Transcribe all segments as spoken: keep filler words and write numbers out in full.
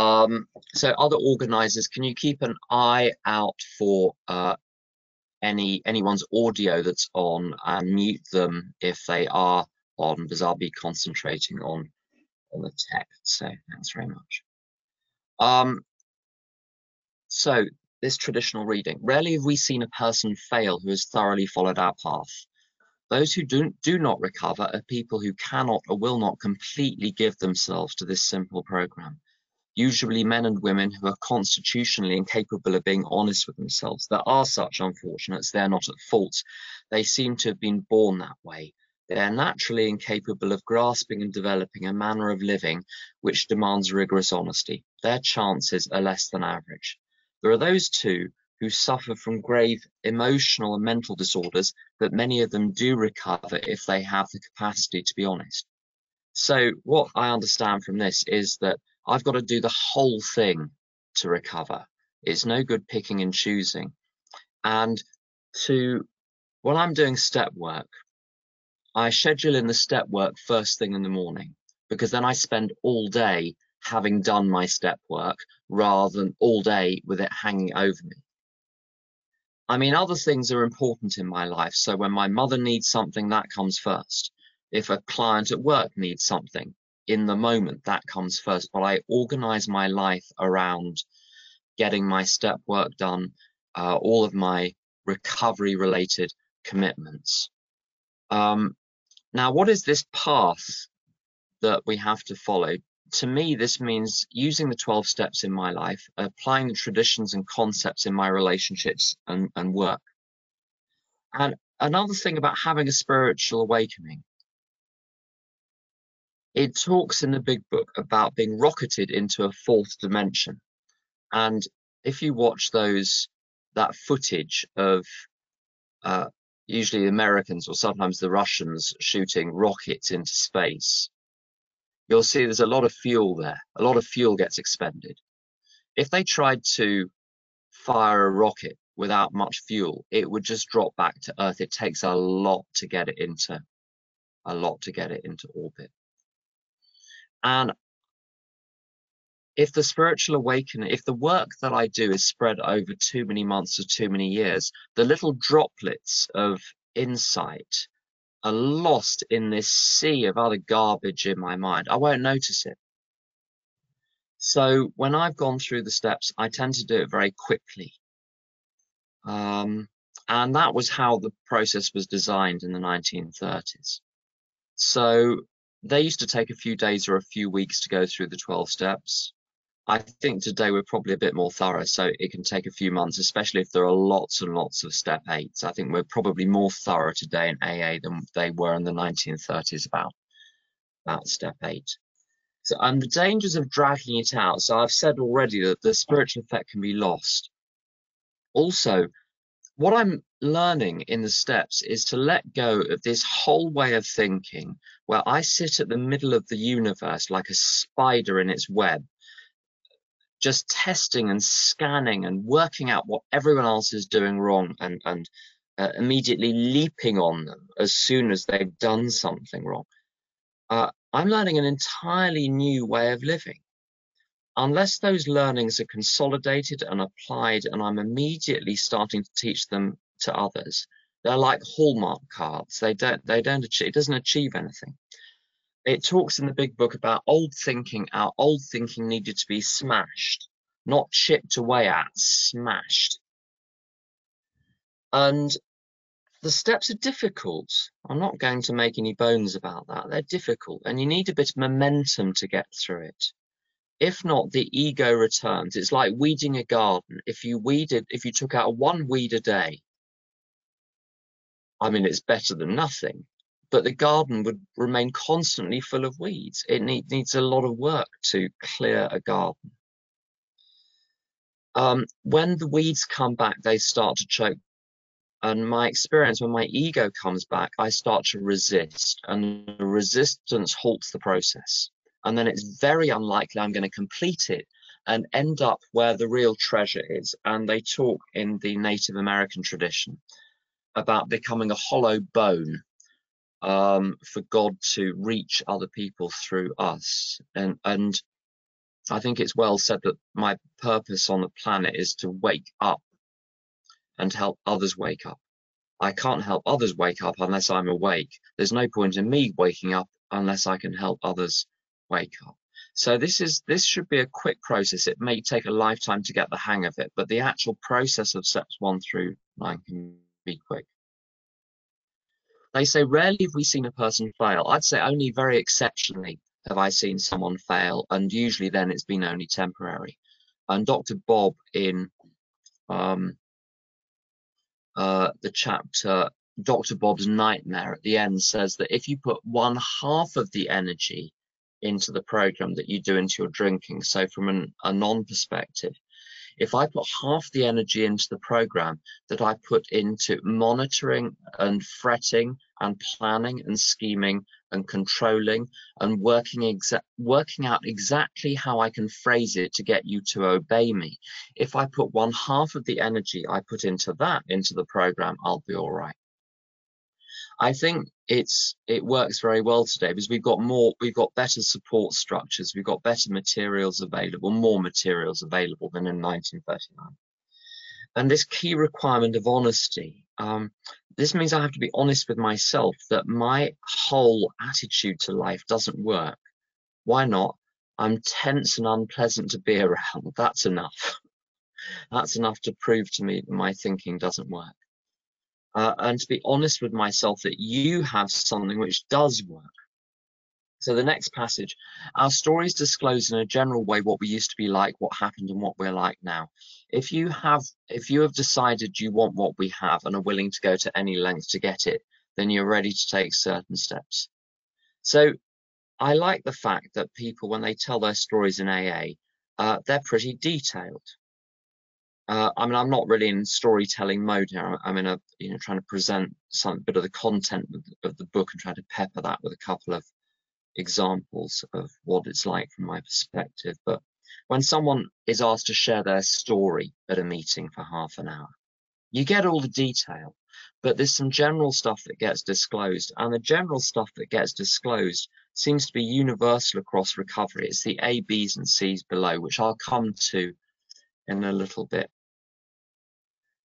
Um, so other organizers, can you keep an eye out for uh, any anyone's audio that's on and mute them if they are on, because I'll be concentrating on, on the text. So thanks very much. Um, so this traditional reading, rarely have we seen a person fail who has thoroughly followed our path. Those who do, do not recover are people who cannot or will not completely give themselves to this simple program. Usually men and women who are constitutionally incapable of being honest with themselves. There are such unfortunates. They're not at fault. They seem to have been born that way. They are naturally incapable of grasping and developing a manner of living which demands rigorous honesty. Their chances are less than average. There are those too who suffer from grave emotional and mental disorders, but many of them do recover if they have the capacity to be honest. So what I understand from this is that I've got to do the whole thing to recover. It's no good picking and choosing. And to, when I'm doing step work, I schedule in the step work first thing in the morning, because then I spend all day having done my step work rather than all day with it hanging over me. I mean, other things are important in my life. So when my mother needs something, that comes first. If a client at work needs something in the moment, that comes first. But I organize my life around getting my step work done, uh, all of my recovery related commitments. Um, now, what is this path that we have to follow? To me, this means using the twelve steps in my life, applying the traditions and concepts in my relationships and, and work. And another thing about having a spiritual awakening, it talks in the Big Book about being rocketed into a fourth dimension. And if you watch those, that footage of uh, usually Americans or sometimes the Russians shooting rockets into space, you'll see there's a lot of fuel there. A lot of fuel gets expended. If they tried to fire a rocket without much fuel, it would just drop back to Earth. It takes a lot to get it into, a lot to get it into orbit. And if the spiritual awakening, if the work that I do is spread over too many months or too many years, the little droplets of insight are lost in this sea of other garbage in my mind. I won't notice it. So when I've gone through the steps, I tend to do it very quickly. Um, and that was how the process was designed in the nineteen thirties. So they used to take a few days or a few weeks to go through the twelve steps. I think today we're probably a bit more thorough, so it can take a few months, especially if there are lots and lots of step eights. I think we're probably more thorough today in A A than they were in the nineteen thirties about, about step eight. So, and the dangers of dragging it out. So I've said already that the spiritual effect can be lost. Also, what I'm learning in the steps is to let go of this whole way of thinking where I sit at the middle of the universe like a spider in its web, just testing and scanning and working out what everyone else is doing wrong and, and uh, immediately leaping on them as soon as they've done something wrong. Uh, I'm learning an entirely new way of living. Unless those learnings are consolidated and applied and I'm immediately starting to teach them to others, they're like Hallmark cards. They don't, they don't achieve, it doesn't achieve anything. It talks in the Big Book about old thinking. Our old thinking needed to be smashed, not chipped away at, smashed. And the steps are difficult. I'm not going to make any bones about that. They're difficult and you need a bit of momentum to get through it. If not, the ego returns. It's like weeding a garden. If you weeded, if you took out one weed a day, I mean, it's better than nothing. But the garden would remain constantly full of weeds. It need, needs a lot of work to clear a garden. Um, when the weeds come back, they start to choke. And my experience, when my ego comes back, I start to resist, and the resistance halts the process. And then it's very unlikely I'm going to complete it and end up where the real treasure is. And they talk in the Native American tradition about becoming a hollow bone. Um, for God to reach other people through us, and and I think it's well said that my purpose on the planet is to wake up and help others wake up. I can't help others wake up unless I'm awake. There's no point in me waking up unless I can help others wake up. So this is this should be a quick process. It may take a lifetime to get the hang of it, but the actual process of steps one through nine can be quick. They say rarely have we seen a person fail. I'd say only very exceptionally have I seen someone fail, and usually then it's been only temporary. And Doctor Bob in um, uh, the chapter Doctor Bob's Nightmare at the end says that if you put one half of the energy into the program that you do into your drinking, so from an, a non perspective, if I put half the energy into the program that I put into monitoring and fretting and planning and scheming and controlling and working exa working out exactly how I can phrase it to get you to obey me, if I put one half of the energy I put into that into the program, I'll be all right. I think it's it works very well today because we've got more, we've got better support structures, we've got better materials available, more materials available than in nineteen thirty-nine. And this key requirement of honesty, um, this means I have to be honest with myself that my whole attitude to life doesn't work. Why not? I'm tense and unpleasant to be around. That's enough. That's enough to prove to me that my thinking doesn't work. Uh, and to be honest with myself that you have something which does work. So the next passage, our stories disclose in a general way what we used to be like, what happened and what we're like now. If you have, if you have decided you want what we have and are willing to go to any length to get it, then you're ready to take certain steps. So I like the fact that people, when they tell their stories in A A, uh, they're pretty detailed. Uh, I mean, I'm not really in storytelling mode here. I'm in a, you know, trying to present some bit of the content of the book and try to pepper that with a couple of examples of what it's like from my perspective. But when someone is asked to share their story at a meeting for half an hour, you get all the detail, but there's some general stuff that gets disclosed, and the general stuff that gets disclosed seems to be universal across recovery. It's the A, B's and C's below, which I'll come to in a little bit.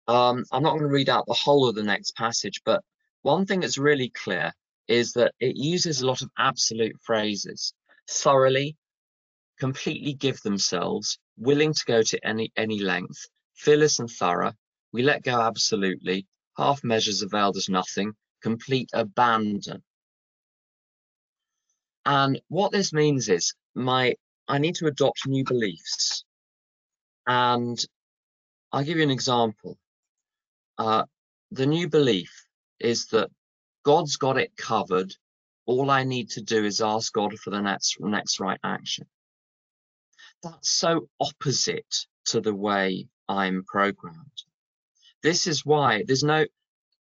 Um, I'm not going to read out the whole of the next passage, but one thing that's really clear is that it uses a lot of absolute phrases: thoroughly, completely give themselves, willing to go to any any length, fearless and thorough, we let go absolutely, half measures availed as nothing, complete abandon. And what this means is my I need to adopt new beliefs. And I'll give you an example. Uh, the new belief is that God's got it covered. All I need to do is ask God for the next, next right action. That's so opposite to the way I'm programmed. This is why there's no,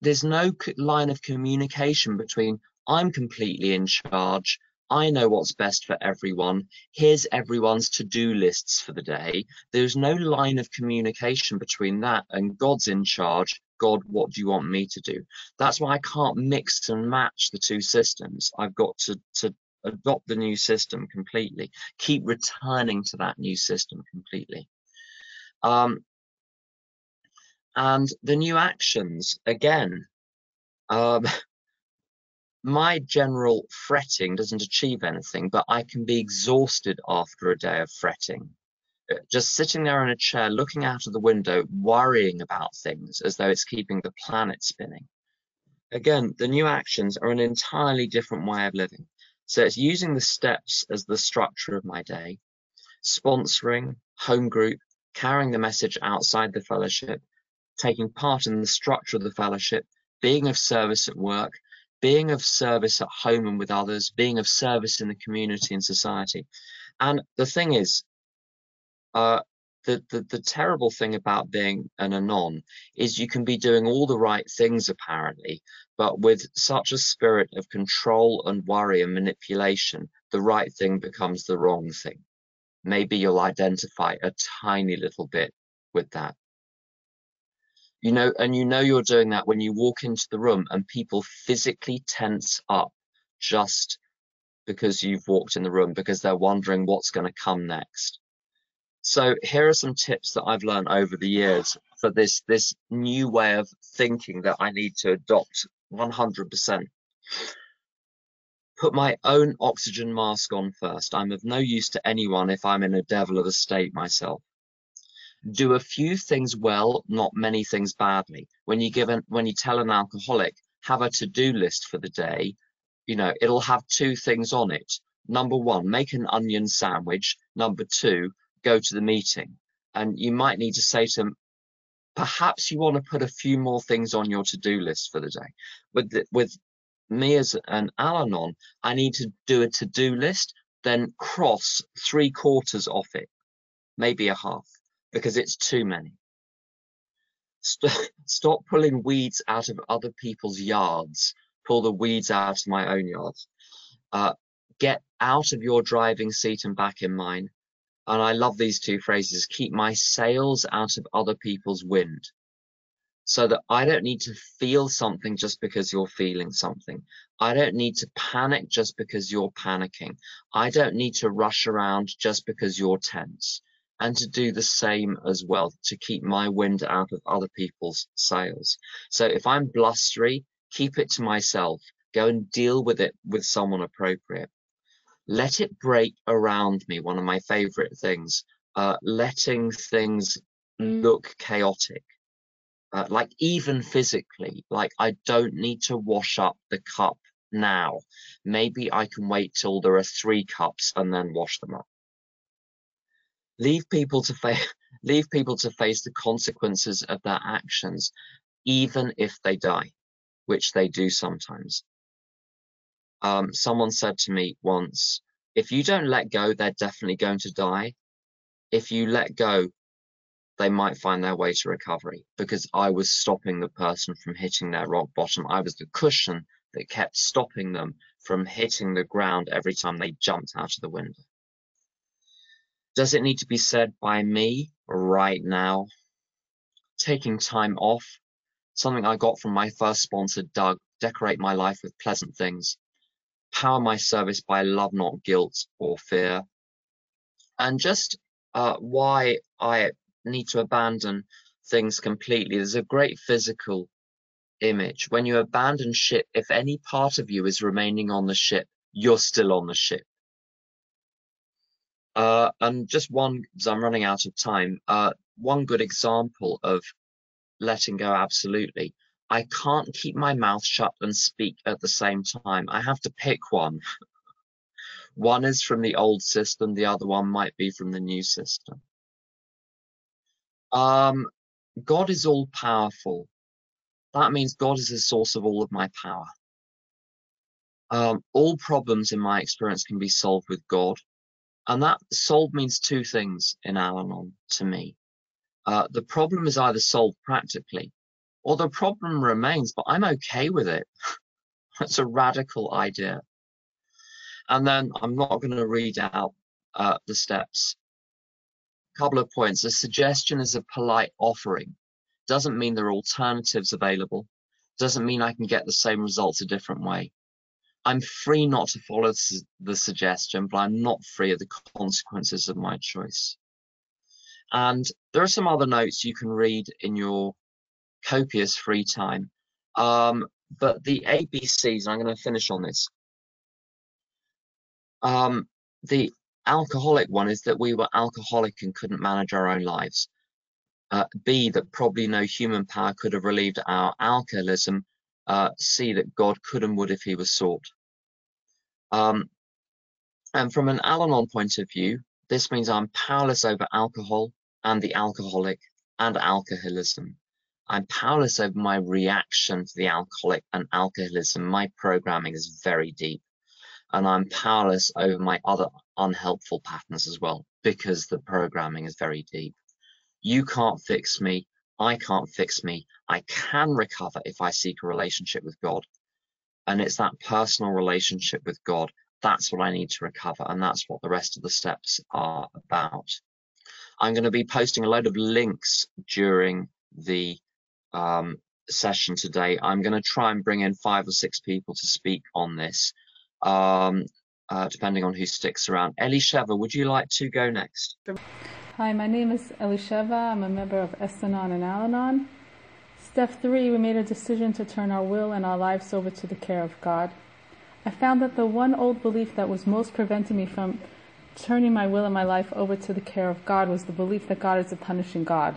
there's no line of communication between I'm completely in charge, I know what's best for everyone, here's everyone's to-do lists for the day. There's no line of communication between that and God's in charge. God, what do you want me to do? That's why I can't mix and match the two systems. I've got to, to adopt the new system completely, keep returning to that new system completely. Um, and the new actions, again, um, my general fretting doesn't achieve anything, but I can be exhausted after a day of fretting. Just sitting there in a chair, looking out of the window, worrying about things as though it's keeping the planet spinning. Again, the new actions are an entirely different way of living. So it's using the steps as the structure of my day, sponsoring, home group, carrying the message outside the fellowship, taking part in the structure of the fellowship, being of service at work, being of service at home and with others, being of service in the community and society. And the thing is, uh, the, the, the terrible thing about being an Anon is you can be doing all the right things apparently, but with such a spirit of control and worry and manipulation, the right thing becomes the wrong thing. Maybe you'll identify a tiny little bit with that. You know, and you know you're doing that when you walk into the room and people physically tense up just because you've walked in the room, because they're wondering what's going to come next. So here are some tips that I've learned over the years for this this new way of thinking that I need to adopt one hundred percent. Put my own oxygen mask on first. I'm of no use to anyone if I'm in a devil of a state myself. Do a few things well, not many things badly. When you give an, when you tell an alcoholic, have a to-do list for the day, you know, it'll have two things on it. Number one, make an onion sandwich. Number two, go to the meeting. And you might need to say to them, perhaps you want to put a few more things on your to-do list for the day. With the, with me as an Al-Anon, I need to do a to-do list, then cross three quarters off it, maybe a half, because it's too many. Stop, stop pulling weeds out of other people's yards. Pull the weeds out of my own yard. Uh, get out of your driving seat and back in mine. And I love these two phrases, keep my sails out of other people's wind, so that I don't need to feel something just because you're feeling something. I don't need to panic just because you're panicking. I don't need to rush around just because you're tense. And to do the same as well, to keep my wind out of other people's sails. So if I'm blustery, keep it to myself. Go and deal with it with someone appropriate. Let it break around me, one of my favorite things, uh, letting things look chaotic, uh, like even physically, like I don't need to wash up the cup now. Maybe I can wait till there are three cups and then wash them up. Leave people to face, leave people to face the consequences of their actions, even if they die, which they do sometimes. Um, someone said to me once, if you don't let go, they're definitely going to die. If you let go, they might find their way to recovery, because I was stopping the person from hitting their rock bottom. I was the cushion that kept stopping them from hitting the ground every time they jumped out of the window. Does it need to be said by me right now? Taking time off, something I got from my first sponsor, Doug, decorate my life with pleasant things. Power my service by love, not guilt or fear. And just uh, why I need to abandon things completely. There's a great physical image. When you abandon ship, if any part of you is remaining on the ship, you're still on the ship. Uh, and just one, because I'm running out of time, uh, one good example of letting go absolutely. I can't keep my mouth shut and speak at the same time. I have to pick one. One is from the old system. The other one might be from the new system. Um, God is all powerful. That means God is the source of all of my power. Um, all problems in my experience can be solved with God. And that solved means two things in Al-Anon to me. Uh, the problem is either solved practically, or the problem remains, but I'm okay with it. That's a radical idea. And then I'm not going to read out uh, the steps. A couple of points. A suggestion is a polite offering. Doesn't mean there are alternatives available. Doesn't mean I can get the same results a different way. I'm free not to follow the suggestion, but I'm not free of the consequences of my choice. And there are some other notes you can read in your copious free time. Um, but the A B Cs, and I'm going to finish on this. Um, the alcoholic one is that we were alcoholic and couldn't manage our own lives. Uh, B, that probably no human power could have relieved our alcoholism. Uh, see that God could and would if he was sought. Um, and from an Al-Anon point of view, this means I'm powerless over alcohol and the alcoholic and alcoholism. I'm powerless over my reaction to the alcoholic and alcoholism. My programming is very deep, and I'm powerless over my other unhelpful patterns as well, because the programming is very deep. You can't fix me. I can't fix me. I can recover if I seek a relationship with God. And it's that personal relationship with God. That's what I need to recover. And that's what the rest of the steps are about. I'm going to be posting a load of links during the um, session today. I'm going to try and bring in five or six people to speak on this, um, uh, depending on who sticks around. Elisheva, would you like to go next? Hi, my name is Elisheva. I'm a member of S-Anon and Al-Anon. Step three, we made a decision to turn our will and our lives over to the care of God. I found that the one old belief that was most preventing me from turning my will and my life over to the care of God was the belief that God is a punishing God.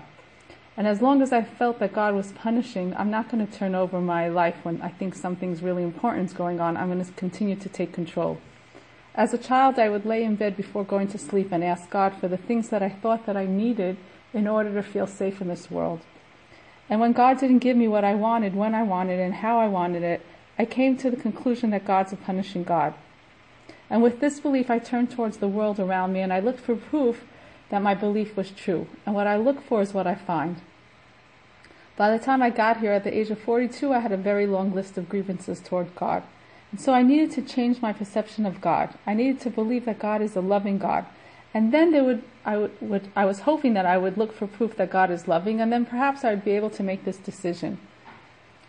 And as long as I felt that God was punishing, I'm not going to turn over my life when I think something's really important is going on. I'm going to continue to take control. As a child, I would lay in bed before going to sleep and ask God for the things that I thought that I needed in order to feel safe in this world. And when God didn't give me what I wanted, when I wanted, and how I wanted it, I came to the conclusion that God's a punishing God. And with this belief, I turned towards the world around me, and I looked for proof that my belief was true. And what I look for is what I find. By the time I got here, at the age of forty-two, I had a very long list of grievances toward God. And so I needed to change my perception of God. I needed to believe that God is a loving God. And then there would, I, would, would, I was hoping that I would look for proof that God is loving, and then perhaps I would be able to make this decision.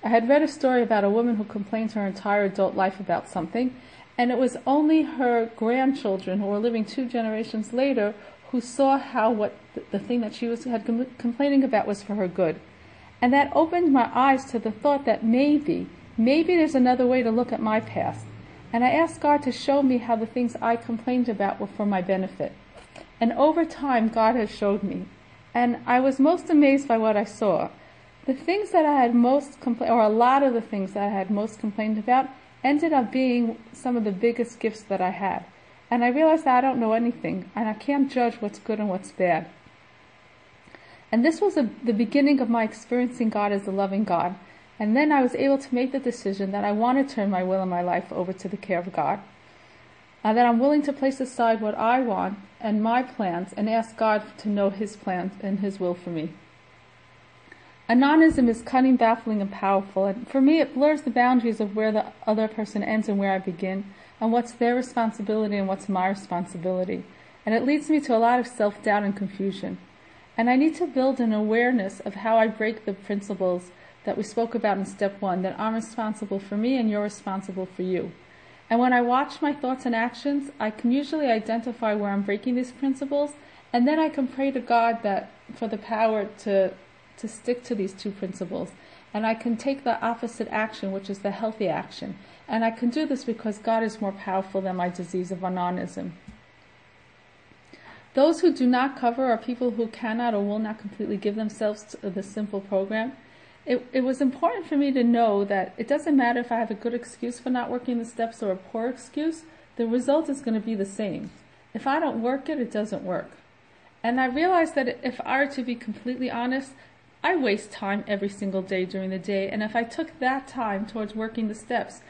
I had read a story about a woman who complained her entire adult life about something, and it was only her grandchildren, who were living two generations later, who saw how what the, the thing that she was had com- complaining about was for her good. And that opened my eyes to the thought that maybe, maybe there's another way to look at my past. And I asked God to show me how the things I complained about were for my benefit. And over time, God has showed me. And I was most amazed by what I saw. The things that I had most complained, or a lot of the things that I had most complained about, ended up being some of the biggest gifts that I had. And I realized that I don't know anything, and I can't judge what's good and what's bad. And this was a, the beginning of my experiencing God as a loving God. And then I was able to make the decision that I want to turn my will and my life over to the care of God. And that I'm willing to place aside what I want and my plans and ask God to know His plans and His will for me. Anonism is cunning, baffling, and powerful, and for me it blurs the boundaries of where the other person ends and where I begin, and what's their responsibility and what's my responsibility. And it leads me to a lot of self-doubt and confusion. And I need to build an awareness of how I break the principles that we spoke about in step one, that I'm responsible for me and you're responsible for you. And when I watch my thoughts and actions, I can usually identify where I'm breaking these principles, and then I can pray to God that for the power to to stick to these two principles. And I can take the opposite action, which is the healthy action. And I can do this because God is more powerful than my disease of anonism. Those who do not cover are people who cannot or will not completely give themselves to the simple program. It, it was important for me to know that it doesn't matter if I have a good excuse for not working the steps or a poor excuse, the result is going to be the same. If I don't work it, it doesn't work. And I realized that if I were to be completely honest, I waste time every single day during the day, and if I took that time towards working the steps,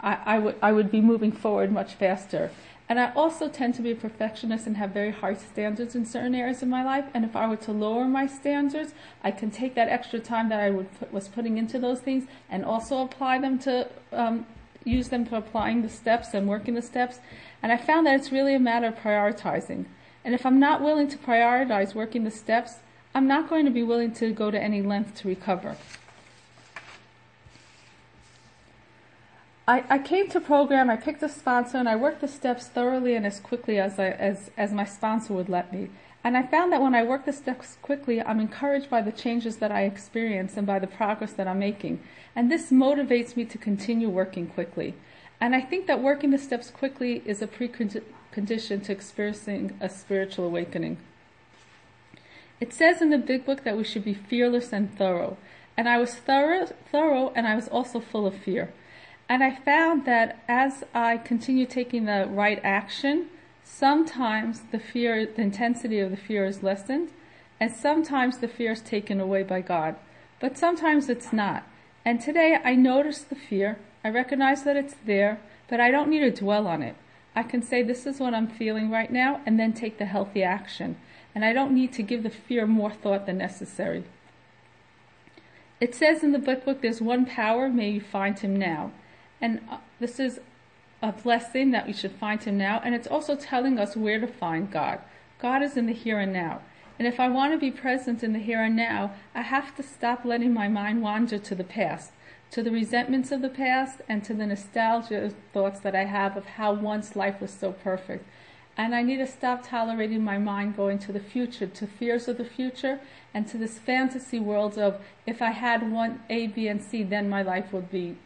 I, I, would, I would be moving forward much faster. And I also tend to be a perfectionist and have very high standards in certain areas of my life. And if I were to lower my standards, I can take that extra time that I would put, was putting into those things and also apply them to, um, use them to applying the steps and working the steps. And I found that it's really a matter of prioritizing. And if I'm not willing to prioritize working the steps, I'm not going to be willing to go to any length to recover. I came to program, I picked a sponsor, and I worked the steps thoroughly and as quickly as, I, as, as my sponsor would let me. And I found that when I work the steps quickly, I'm encouraged by the changes that I experience and by the progress that I'm making. And this motivates me to continue working quickly. And I think that working the steps quickly is a precondition to experiencing a spiritual awakening. It says in the Big Book that we should be fearless and thorough. And I was thorough, thorough, and I was also full of fear. And I found that as I continue taking the right action, sometimes the fear, the intensity of the fear is lessened, and sometimes the fear is taken away by God. But sometimes it's not. And today I notice the fear, I recognize that it's there, but I don't need to dwell on it. I can say this is what I'm feeling right now, and then take the healthy action. And I don't need to give the fear more thought than necessary. It says in the Big Book, there's one power, may you find him now. And this is a blessing that we should find Him now. And it's also telling us where to find God. God is in the here and now. And if I want to be present in the here and now, I have to stop letting my mind wander to the past, to the resentments of the past, and to the nostalgia thoughts that I have of how once life was so perfect. And I need to stop tolerating my mind going to the future, to fears of the future, and to this fantasy world of, if I had one A, B, and C, then my life would be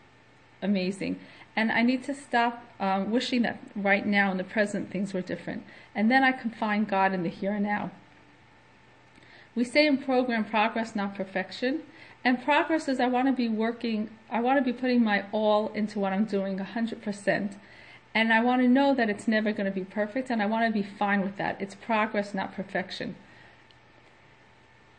amazing. And I need to stop um, wishing that right now in the present things were different. And then I can find God in the here and now. We say in program progress, not perfection. And progress is I want to be working, I want to be putting my all into what I'm doing, one hundred percent. And I want to know that it's never going to be perfect, and I want to be fine with that. It's progress, not perfection.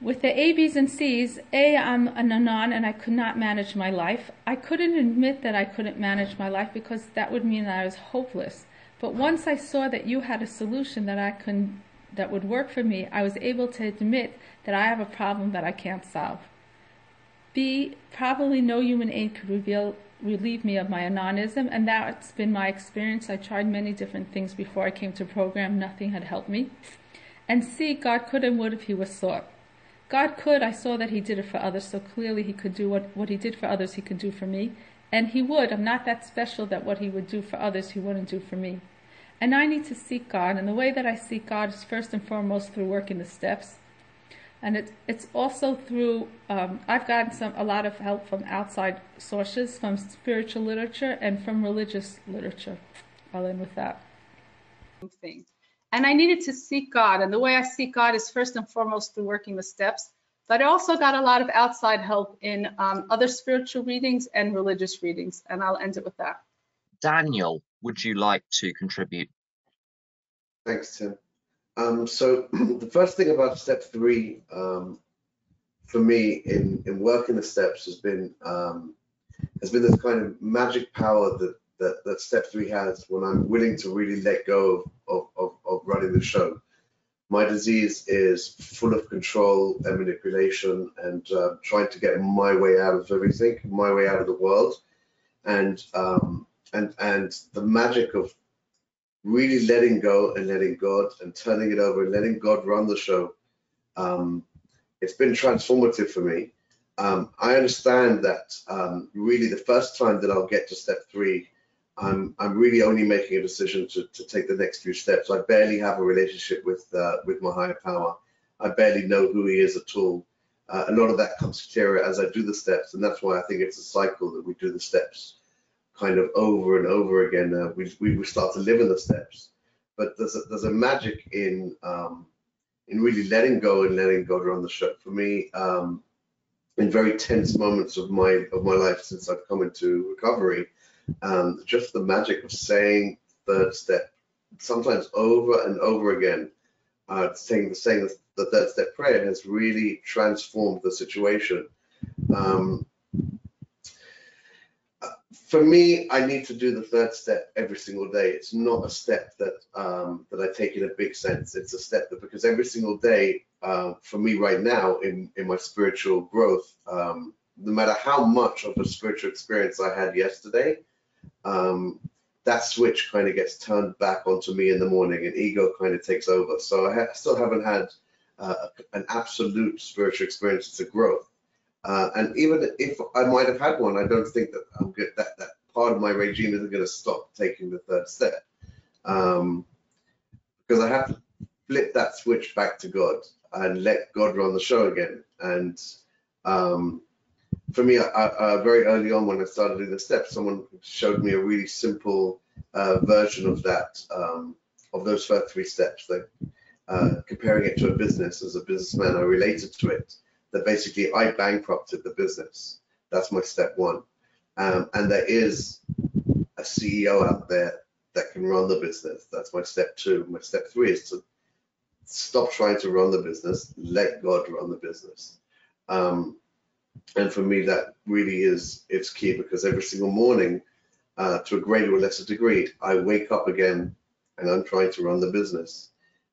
With the A, B's, and C's, A, I'm an Anon, and I could not manage my life. I couldn't admit that I couldn't manage my life because that would mean that I was hopeless. But once I saw that you had a solution that I could, that would work for me, I was able to admit that I have a problem that I can't solve. B, probably no human aid could reveal relieve me of my Anonism, and that's been my experience. I tried many different things before I came to program. Nothing had helped me. And C, God could and would if he was sought. God could. I saw that he did it for others, so clearly he could do what, what he did for others, he could do for me. And he would. I'm not that special that what he would do for others, he wouldn't do for me. And I need to seek God, and the way that I seek God is first and foremost through working the steps. And it, it's also through, um, I've gotten some a lot of help from outside sources, from spiritual literature and from religious literature. I'll end with that. And I needed to seek God. And the way I seek God is first and foremost through working the steps. But I also got a lot of outside help in um, other spiritual readings and religious readings. And I'll end it with that. Daniel, would you like to contribute? Thanks, Tim. Um, so the first thing about step three um, for me in, in working the steps has been um, has been this kind of magic power that, that, that step three has when I'm willing to really let go of, of, of running the show. My disease is full of control and manipulation and uh, trying to get my way out of everything, my way out of the world, and um, and and the magic of really letting go and letting God and turning it over and letting God run the show. Um, it's been transformative for me. Um, I understand that um, really the first time that I'll get to step three, I'm, I'm really only making a decision to, to take the next few steps. I barely have a relationship with, uh, with my higher power. I barely know who he is at all. Uh, a lot of that comes clearer as I do the steps, and that's why I think it's a cycle that we do the steps kind of over and over again. Uh, we we start to live in the steps, but there's a, there's a magic in um, in really letting go and letting God run the show. For me, um, in very tense moments of my of my life since I've come into recovery, um, just the magic of saying third step, sometimes over and over again, uh, saying the saying the third step prayer has really transformed the situation. Um, For me, I need to do the third step every single day. It's not a step that um, that I take in a big sense. It's a step that, because every single day, uh, for me right now in, in my spiritual growth, um, no matter how much of a spiritual experience I had yesterday, um, that switch kind of gets turned back onto me in the morning and ego kind of takes over. So I, ha I still haven't had uh, an absolute spiritual experience. It's a growth. Uh, and even if I might have had one, I don't think that I'm good, that, that part of my regime isn't going to stop taking the third step. Um, because I have to flip that switch back to God and let God run the show again. And um, for me, I, I, very early on when I started doing the steps, someone showed me a really simple uh, version of that, um, of those first three steps. Like, uh, comparing it to a business, as a businessman, I related to it. That basically I bankrupted the business. That's my step one. Um, and there is a C E O out there that can run the business. That's my step two. My step three is to stop trying to run the business, let God run the business. Um, and for me, that really is, it's key, because every single morning, uh, to a greater or lesser degree, I wake up again and I'm trying to run the business.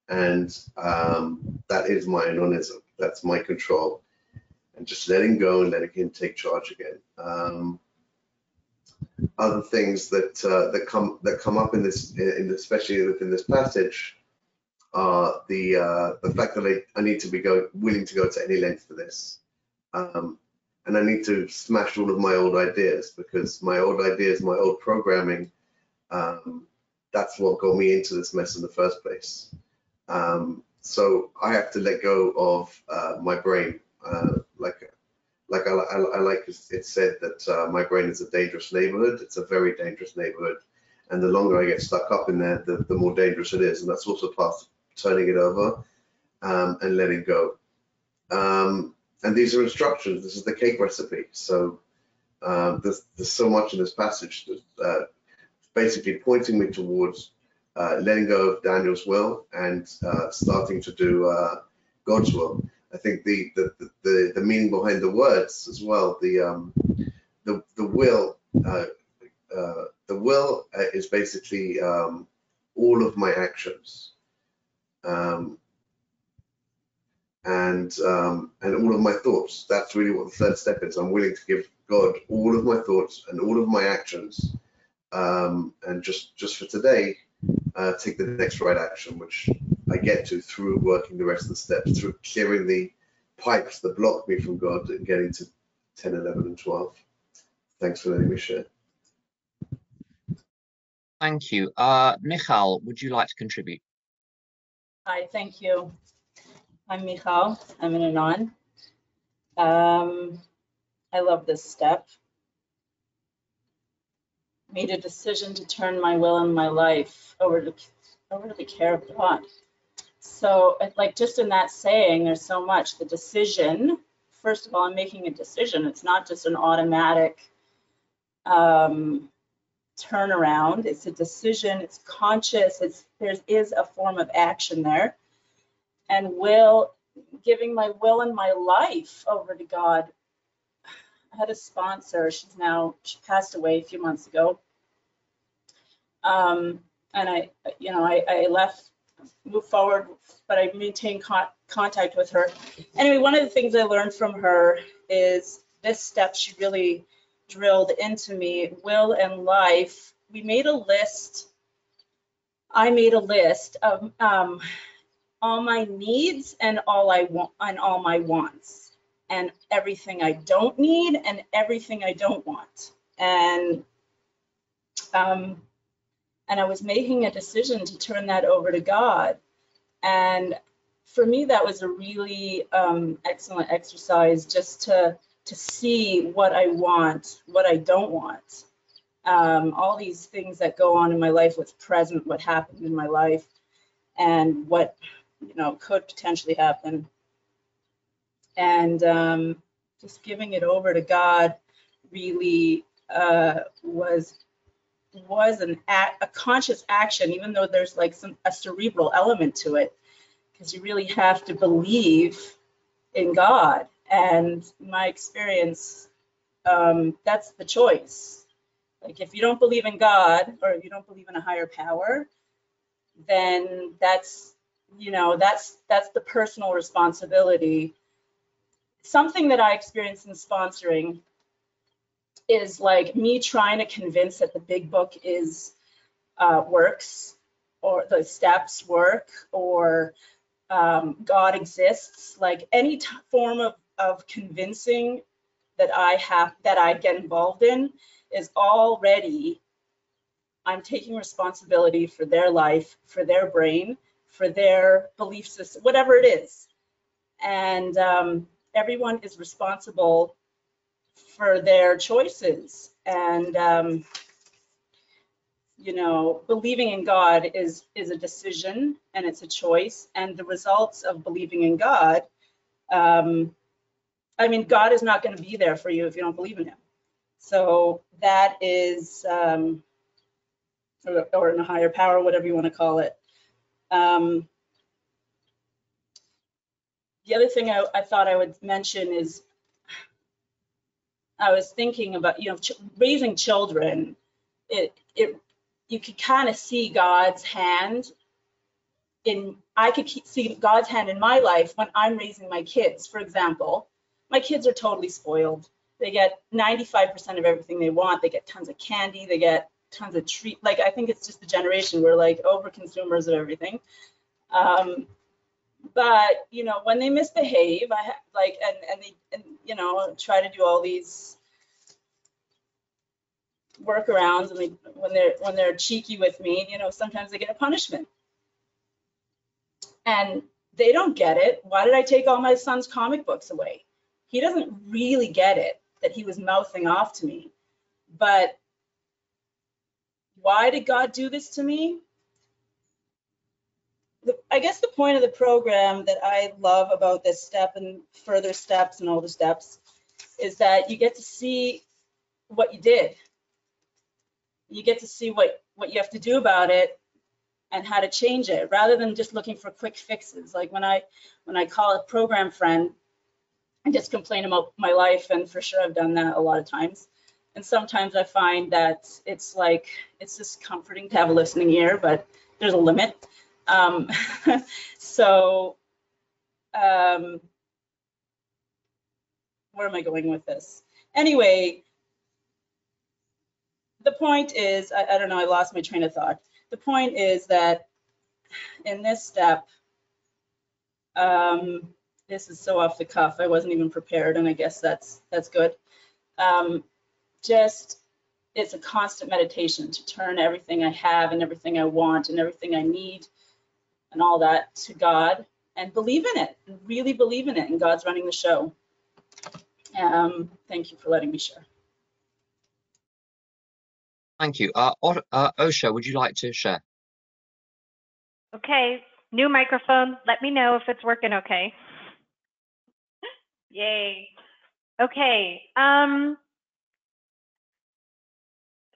And um, that is my Anonism. That's my control. And just letting go and letting him take charge again. Um, other things that uh, that come that come up in this, in, especially within this passage, are the uh, the fact that I, I need to be go, willing to go to any length for this, um, and I need to smash all of my old ideas, because my old ideas, my old programming, um, that's what got me into this mess in the first place. Um, so I have to let go of uh, my brain. Uh, like like I, I, I like it said that uh, my brain is a dangerous neighborhood. It's a very dangerous neighborhood. And the longer I get stuck up in there, the, the more dangerous it is. And that's also part of turning it over um, and letting go. Um, and these are instructions. This is the cake recipe. So um, there's, there's so much in this passage that uh, basically pointing me towards uh, letting go of Daniel's will and uh, starting to do uh, God's will. I think the, the the the meaning behind the words as well. The um the the will uh, uh, the will is basically um, all of my actions, um, and um, and all of my thoughts. That's really what the third step is. I'm willing to give God all of my thoughts and all of my actions, um, and just just for today, uh, take the next right action, which I get to through working the rest of the steps, through clearing the pipes that block me from God and getting to ten, eleven, and twelve. Thanks for letting me share. Thank you. Uh, Michal, would you like to contribute? Hi, thank you. I'm Michal. I'm an Anon. Um, I love this step. Made a decision to turn my will and my life over to, over to the care of God. So like just in that saying, there's so much. The decision, first of all, I'm making a decision. It's not just an automatic um, turnaround. It's a decision, it's conscious, it's, there is a form of action there. And will, giving my will and my life over to God. I had a sponsor, she's now, she passed away a few months ago. Um, and I, you know, I, I left, moved forward, but I maintained con contact with her. Anyway, one of the things I learned from her is this step she really drilled into me, will and life. We made a list, I made a list of um, all my needs and all I want and all my wants and everything I don't need and everything I don't want. And um, And I was making a decision to turn that over to God. And for me, that was a really um, excellent exercise just to, to see what I want, what I don't want. Um, all these things that go on in my life, what's present, what happened in my life, and what, you know, could potentially happen. And um, just giving it over to God really uh, was was an act, a conscious action, even though there's like some a cerebral element to it, because you really have to believe in God. And in my experience, um, that's the choice. Like if you don't believe in God, or if you don't believe in a higher power, then that's, you know, that's that's the personal responsibility. Something that I experienced in sponsoring is like me trying to convince that the Big Book is uh, works, or the steps work, or um, God exists. Like any t form of, of convincing that I have, that I get involved in, is already I'm taking responsibility for their life, for their brain, for their belief system, whatever it is. And um, everyone is responsible for their choices. And um, you know, believing in God is is a decision, and it's a choice, and the results of believing in God, um, I mean, God is not going to be there for you if you don't believe in him. So that is um, or, or in a higher power, whatever you want to call it. Um, the other thing I, I thought I would mention is I was thinking about, you know, ch raising children, it, it, you could kind of see God's hand in, I could keep see God's hand in my life when I'm raising my kids. For example, my kids are totally spoiled. They get ninety-five percent of everything they want. They get tons of candy. They get tons of treat. Like, I think it's just the generation. We're like over consumers of everything. Um, But, you know, when they misbehave, I have, like, and, and they, and, you know, try to do all these workarounds, and they, when they're when they're cheeky with me, you know, sometimes they get a punishment. And they don't get it. Why did I take all my son's comic books away? He doesn't really get it that he was mouthing off to me. But why did God do this to me? The, I guess the point of the program that I love about this step and further steps and all the steps is that you get to see what you did. You get to see what, what you have to do about it and how to change it, rather than just looking for quick fixes. Like when I when I call a program friend, I just complain about my life, and for sure I've done that a lot of times. And sometimes I find that it's like, it's just comforting to have a listening ear, but there's a limit. Um, so, um, where am I going with this? Anyway, the point is, I, I don't know, I lost my train of thought. The point is that in this step, um, this is so off the cuff, I wasn't even prepared, and I guess that's that's good. Um, just, it's a constant meditation to turn everything I have and everything I want and everything I need and all that to God, and believe in it, and really believe in it, and God's running the show. Um, thank you for letting me share. Thank you. Uh, uh, Osha, would you like to share? Okay, new microphone. Let me know if it's working okay. Yay. Okay. Um,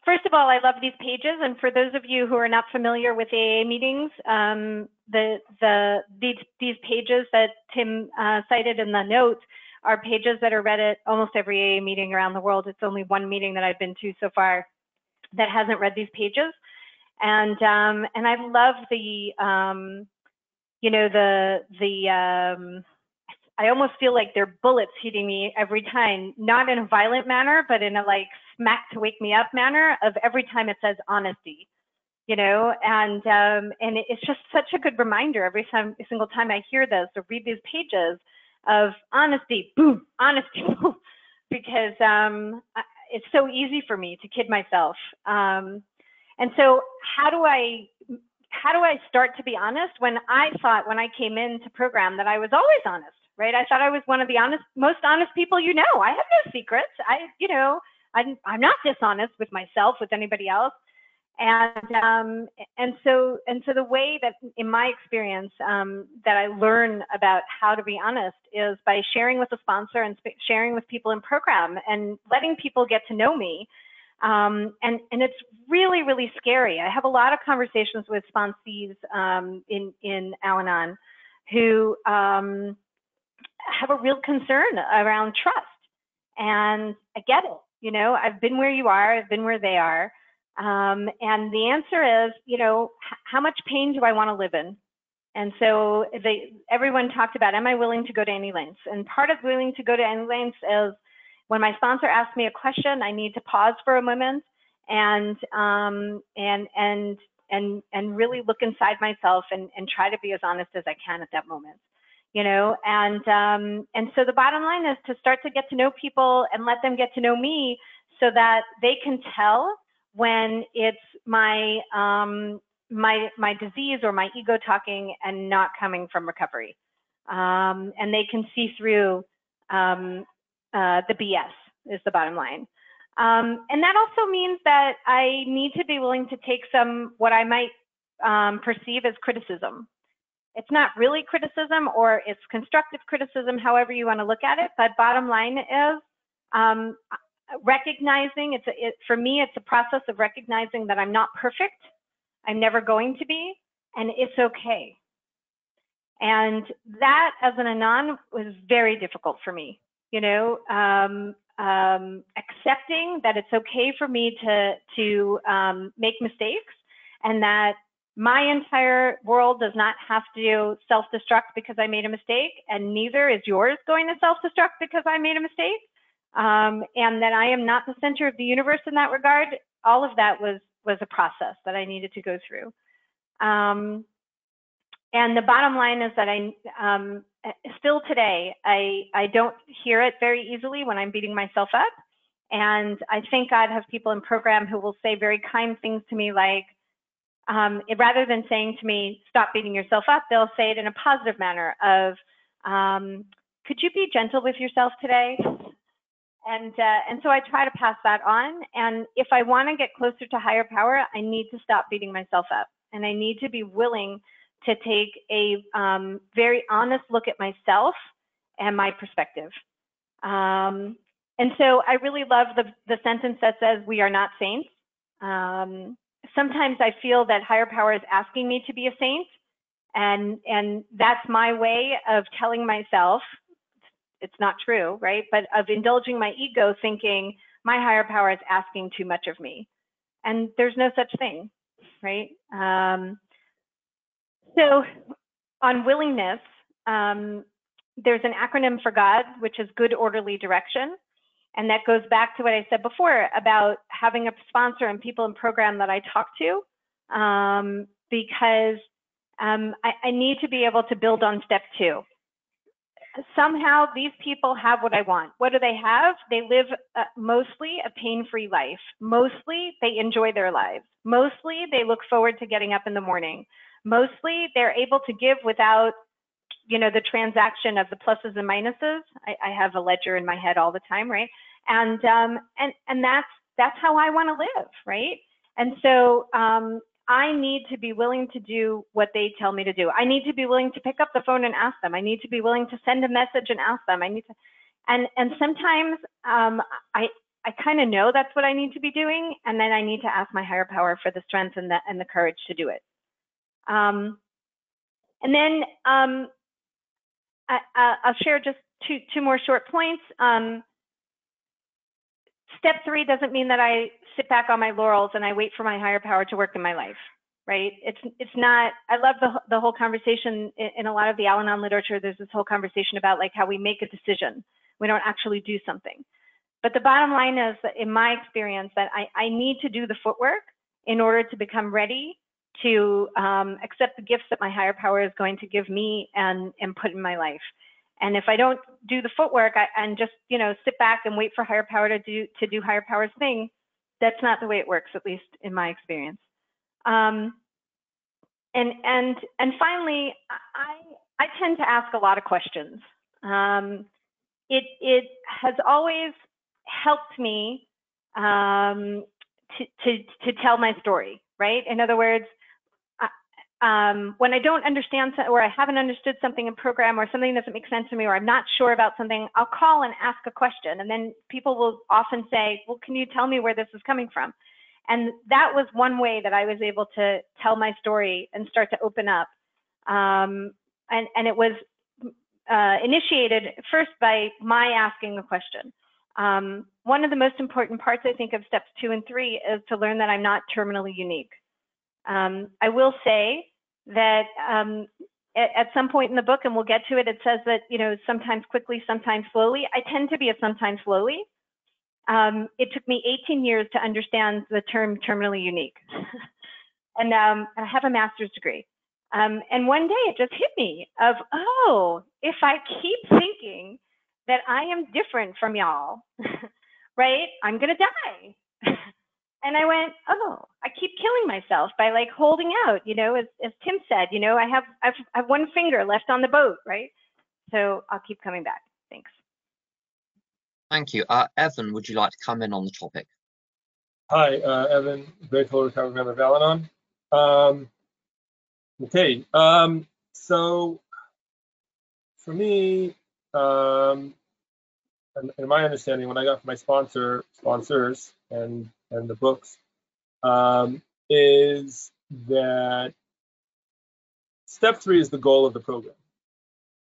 first of all, I love these pages. And for those of you who are not familiar with A A meetings, um, the, the, these, these pages that Tim uh, cited in the notes are pages that are read at almost every A A meeting around the world. It's only one meeting that I've been to so far that hasn't read these pages, and um, and I love the um, you know the the um, I almost feel like they're bullets hitting me every time, not in a violent manner, but in a like smack to wake me up manner of every time it says honesty, you know, and um, and it's just such a good reminder every time, every single time I hear this or read these pages of honesty, boom, honesty, boom, because um, I, it's so easy for me to kid myself. Um, and so how do I, how do I start to be honest when I thought when I came into program that I was always honest, right? I thought I was one of the honest, most honest people, you know, I have no secrets. I, you know, I'm, I'm not dishonest with myself, with anybody else. And, um, and so, and so the way that in my experience, um, that I learn about how to be honest is by sharing with a sponsor and sp sharing with people in program and letting people get to know me. Um, and, and it's really, really scary. I have a lot of conversations with sponsees, um, in, in Al-Anon who, um, have a real concern around trust, and I get it. You know, I've been where you are, I've been where they are. Um, and the answer is, you know, how much pain do I want to live in? And so they, everyone talked about, am I willing to go to any lengths? And part of willing to go to any lengths is when my sponsor asks me a question, I need to pause for a moment and, um, and, and, and, and really look inside myself and, and try to be as honest as I can at that moment, you know? And, um, and so the bottom line is to start to get to know people and let them get to know me so that they can tell when it's my um, my my disease or my ego talking and not coming from recovery, um, and they can see through um, uh, the B S is the bottom line, um, and that also means that I need to be willing to take some what I might um, perceive as criticism. It's not really criticism, or it's constructive criticism, however you want to look at it. But bottom line is, Um, recognizing it's a, it, for me, it's a process of recognizing that I'm not perfect. I'm never going to be, and it's okay. And that as an Anon was very difficult for me, you know, um, um, accepting that it's okay for me to, to um, make mistakes, and that my entire world does not have to self-destruct because I made a mistake, and neither is yours going to self-destruct because I made a mistake. Um, and that I am not the center of the universe in that regard. All of that was was a process that I needed to go through. Um, and the bottom line is that I um, still today I I don't hear it very easily when I'm beating myself up, And I thank God I have people in program who will say very kind things to me, like, um, it, rather than saying to me, stop beating yourself up, they'll say it in a positive manner of, um, could you be gentle with yourself today? And, uh, and so I try to pass that on. And if I want to get closer to higher power, I need to stop beating myself up. And I need to be willing to take a um, very honest look at myself and my perspective. Um, and so I really love the, the sentence that says, we are not saints. Um, sometimes I feel that higher power is asking me to be a saint. And, and that's my way of telling myself, it's not true, right? But of indulging my ego, thinking my higher power is asking too much of me. And there's no such thing, right? Um, so on willingness, um, there's an acronym for God, which is good orderly direction. And that goes back to what I said before about having a sponsor and people in program that I talk to, um, because um, I, I need to be able to build on step two. Somehow these people have what I want. What do they have? They live uh, mostly a pain-free life. Mostly they enjoy their lives. Mostly they look forward to getting up in the morning. Mostly they're able to give without, you know, the transaction of the pluses and minuses. I, I have a ledger in my head all the time, right? And um, and and that's that's how I want to live, right? And so um, I need to be willing to do what they tell me to do. I need to be willing to pick up the phone and ask them. I need to be willing to send a message and ask them. I need to, and and sometimes um, I I kind of know that's what I need to be doing, and then I need to ask my higher power for the strength and the and the courage to do it. Um, and then um. I, I'll share just two, two more short points. Um, step three doesn't mean that I sit back on my laurels and I wait for my higher power to work in my life, right? It's it's not, I love the, the whole conversation in, in a lot of the Al-Anon literature. There's this whole conversation about like how we make a decision. We don't actually do something. But the bottom line is that in my experience that I, I need to do the footwork in order to become ready to um, accept the gifts that my higher power is going to give me and, and put in my life. And if I don't do the footwork I, and just, you know, sit back and wait for higher power to do, to do higher power's thing, that's not the way it works, at least in my experience. Um, and, and, and finally, I, I tend to ask a lot of questions. Um, it, it has always helped me um, to, to, to tell my story, right? In other words, Um, when I don't understand or I haven't understood something in program or something doesn't make sense to me or I'm not sure about something, I'll call and ask a question. And then people will often say, well, can you tell me where this is coming from? And that was one way that I was able to tell my story and start to open up. Um, and, and it was uh, initiated first by my asking a question. Um, one of the most important parts, I think, of steps two and three is to learn that I'm not terminally unique. Um, I will say that um, at, at some point in the book, and we'll get to it, it says that, you know, sometimes quickly, sometimes slowly. I tend to be a sometimes slowly. Um, it took me eighteen years to understand the term terminally unique. and, um, and I have a master's degree. Um, and one day it just hit me of, oh, if I keep thinking that I am different from y'all, right, I'm going to die. And I went, oh, I keep killing myself by like holding out, you know, as, as Tim said, you know, I have, I've, I have one finger left on the boat, right? So I'll keep coming back. Thanks. Thank you. Uh, Evan, would you like to come in on the topic? Hi, uh, Evan, grateful recovery member of Al-Anon. Um, okay, um, so for me, um, in, in my understanding, when I got my sponsor, sponsors, and and the books, um, is that step three is the goal of the program.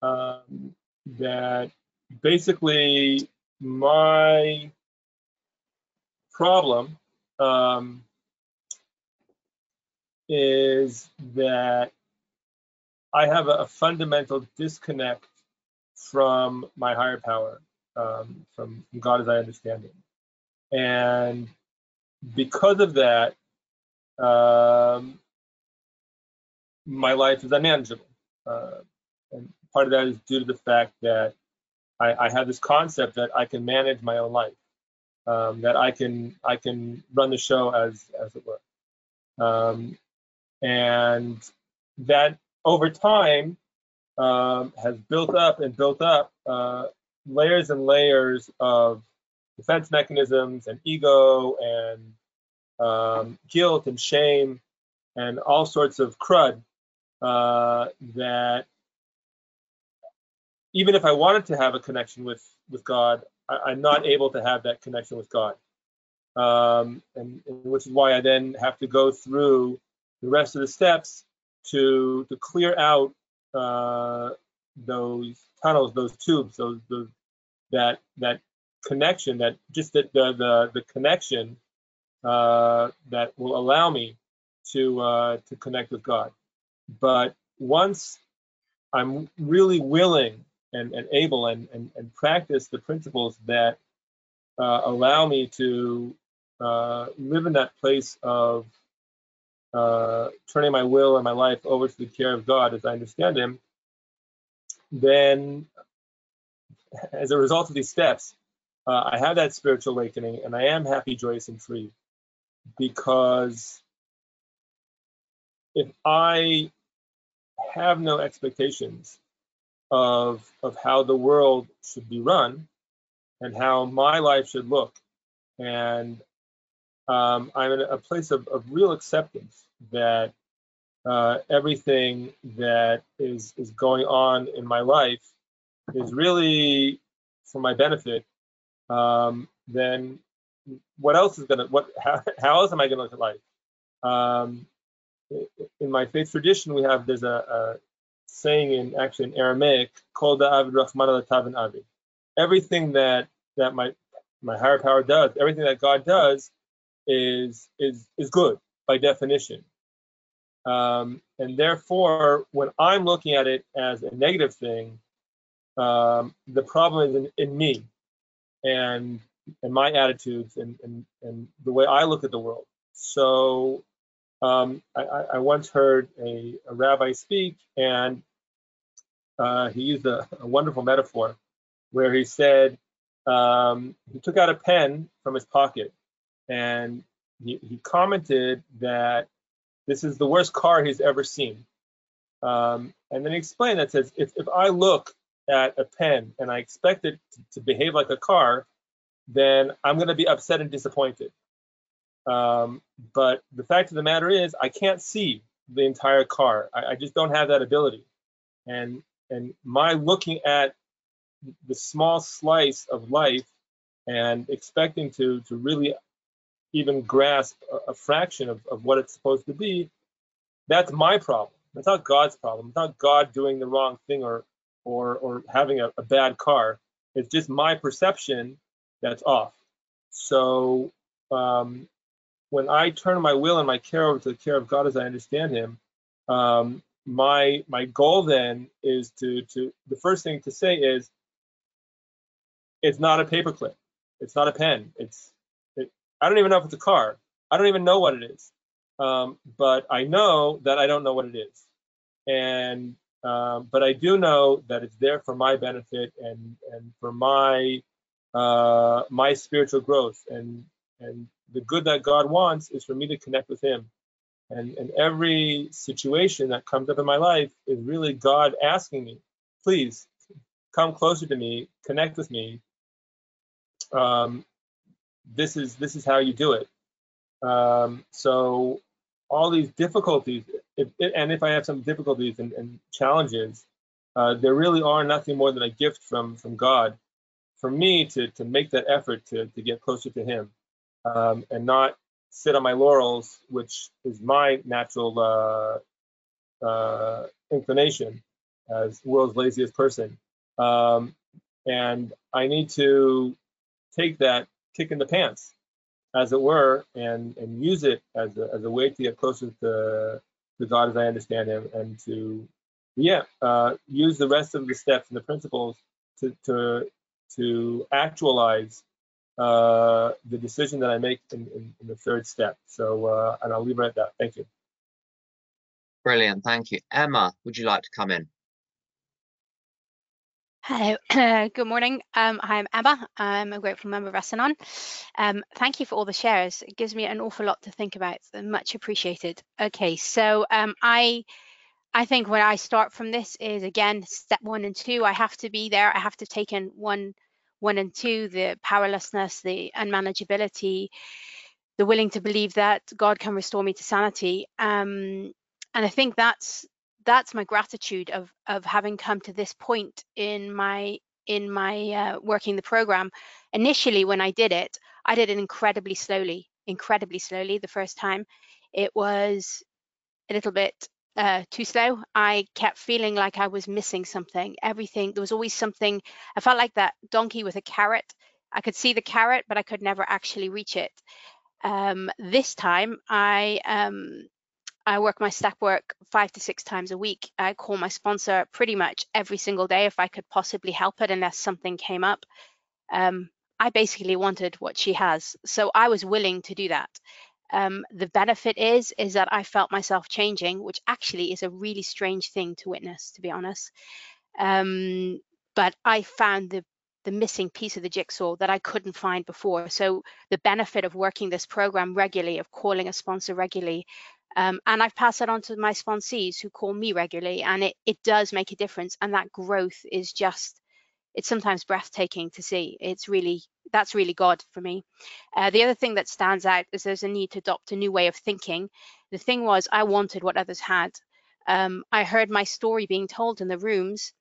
Um, that basically my problem um, is that I have a, a fundamental disconnect from my higher power, um, from God as I understand it. And because of that, um, my life is unmanageable. Uh, and part of that is due to the fact that I, I have this concept that I can manage my own life. um, that I can I can run the show as as it were, um, and that over time um, has built up and built up uh, layers and layers of defense mechanisms and ego and um, guilt and shame and all sorts of crud uh, that even if I wanted to have a connection with, with God, I, I'm not able to have that connection with God. Um, and, and which is why I then have to go through the rest of the steps to to clear out uh, those tunnels, those tubes, those, those that that connection, that just that the the, the connection uh, that will allow me to uh, to connect with God. But once I'm really willing and, and able and, and, and practice the principles that uh, allow me to uh, live in that place of uh, turning my will and my life over to the care of God as I understand Him, then as a result of these steps, uh, I have that spiritual awakening and I am happy, joyous, and free. Because if I have no expectations of of how the world should be run and how my life should look, and um, I'm in a place of, of real acceptance that uh, everything that is is going on in my life is really for my benefit, um, then what else is gonna what how, how else am I gonna look at life? Um, in my faith tradition, we have there's a, a saying in actually in Aramaic, "Kol da'avid Rahman lataven avid." Everything that that my my higher power does, everything that God does, is is is good by definition. Um, and therefore, when I'm looking at it as a negative thing, um, the problem is in, in me and and my attitudes and, and and the way I look at the world. So. Um, I, I once heard a, a rabbi speak, and uh, he used a, a wonderful metaphor where he said um, he took out a pen from his pocket and he, he commented that this is the worst car he's ever seen. Um, and then he explained that says, if, if I look at a pen and I expect it to, to behave like a car, then I'm going to be upset and disappointed. Um, but the fact of the matter is, I can't see the entire car. I, I just don't have that ability. And and my looking at the small slice of life and expecting to to really even grasp a, a fraction of, of what it's supposed to be, that's my problem. That's not God's problem. It's not God doing the wrong thing or or, or having a, a bad car. It's just my perception that's off. So um, when I turn my will and my care over to the care of God as I understand Him, um, my my goal then is to to the first thing to say is, it's not a paperclip, it's not a pen, it's it, I don't even know if it's a car, I don't even know what it is, um, but I know that I don't know what it is, and um, but I do know that it's there for my benefit and and for my uh, my spiritual growth and and. The good that God wants is for me to connect with Him. And, and every situation that comes up in my life is really God asking me, please come closer to me, connect with me. Um, this is this is how you do it. Um, so all these difficulties, if, and if I have some difficulties and, and challenges, uh, there really are nothing more than a gift from, from God for me to, to make that effort to, to get closer to Him. Um, and not sit on my laurels, which is my natural uh, uh, inclination as the world's laziest person. Um, and I need to take that kick in the pants, as it were, and, and use it as a, as a way to get closer to, to God as I understand Him, and to, yeah, uh, use the rest of the steps and the principles to, to, to actualize Uh, the decision that I make in, in, in the third step. So, uh, and I'll leave it at that. Thank you. Brilliant. Thank you. Emma, would you like to come in? Hello, uh, good morning. Um, I'm Emma. I'm a grateful member of S-Anon. Um, thank you for all the shares. It gives me an awful lot to think about. Much appreciated. Okay, so um, I I think where I start from this is, again, step one and two. I have to be there. I have to take in one, one and two, the powerlessness, the unmanageability, the willing to believe that God can restore me to sanity. Um, and I think that's that's my gratitude of of having come to this point in my in my uh, working the program. Initially, when I did it, I did it incredibly slowly, incredibly slowly. The first time, it was a little bit uh, too slow. I kept feeling like I was missing something. Everything, there was always something. I felt like that donkey with a carrot. I could see the carrot, but I could never actually reach it. Um, this time, I um, I work my step work five to six times a week. I call my sponsor pretty much every single day if I could possibly help it, unless something came up. Um, I basically wanted what she has, so I was willing to do that. Um, the benefit is, is that I felt myself changing, which actually is a really strange thing to witness, to be honest. Um, but I found the the missing piece of the jigsaw that I couldn't find before. So the benefit of working this program regularly, of calling a sponsor regularly, Um, and I've passed that on to my sponsees who call me regularly, and it, it does make a difference. And that growth is just, it's sometimes breathtaking to see. It's really, that's really God for me. Uh, the other thing that stands out is there's a need to adopt a new way of thinking. The thing was, I wanted what others had. Um, I heard my story being told in the rooms,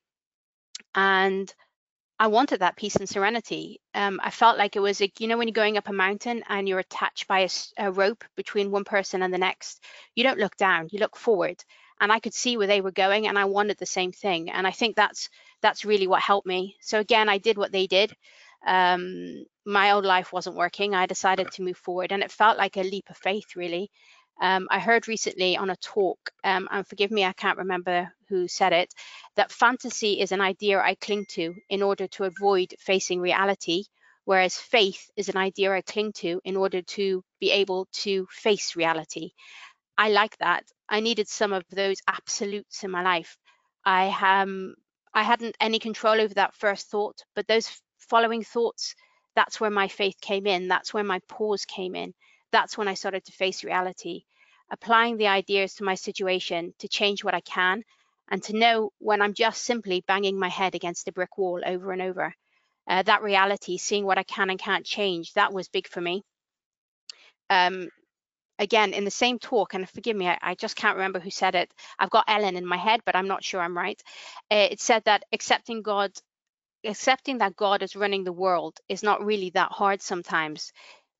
and I wanted that peace and serenity. Um, I felt like it was, a, you know, when you're going up a mountain and you're attached by a, a rope between one person and the next, you don't look down, you look forward. And I could see where they were going, and I wanted the same thing. And I think that's that's really what helped me. So again, I did what they did. Um, my old life wasn't working. I decided to move forward, and it felt like a leap of faith, really. Um, I heard recently on a talk, um, and forgive me, I can't remember who said it, that fantasy is an idea I cling to in order to avoid facing reality, whereas faith is an idea I cling to in order to be able to face reality. I like that. I needed some of those absolutes in my life. I, um, I hadn't any control over that first thought, but those following thoughts, that's where my faith came in. That's where my pause came in. That's when I started to face reality, applying the ideas to my situation to change what I can, and to know when I'm just simply banging my head against a brick wall over and over. Uh, that reality, seeing what I can and can't change, that was big for me. Um, again, in the same talk, and forgive me, I, I just can't remember who said it. I've got Ellen in my head, but I'm not sure I'm right. Uh, it said that accepting God, accepting that God is running the world is not really that hard sometimes.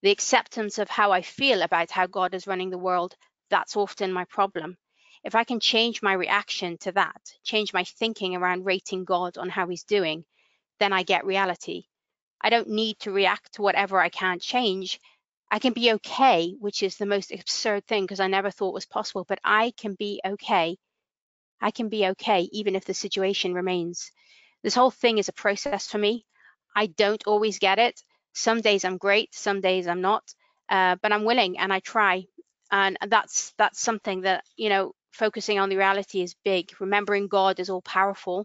The acceptance of how I feel about how God is running the world, that's often my problem. If I can change my reaction to that, change my thinking around rating God on how he's doing, then I get reality. I don't need to react to whatever I can't change. I can be okay, which is the most absurd thing because I never thought was possible, but I can be okay. I can be okay even if the situation remains. This whole thing is a process for me. I don't always get it. Some days I'm great, some days I'm not, uh, but I'm willing and I try. And that's that's something that, you know, focusing on the reality is big. Remembering God is all powerful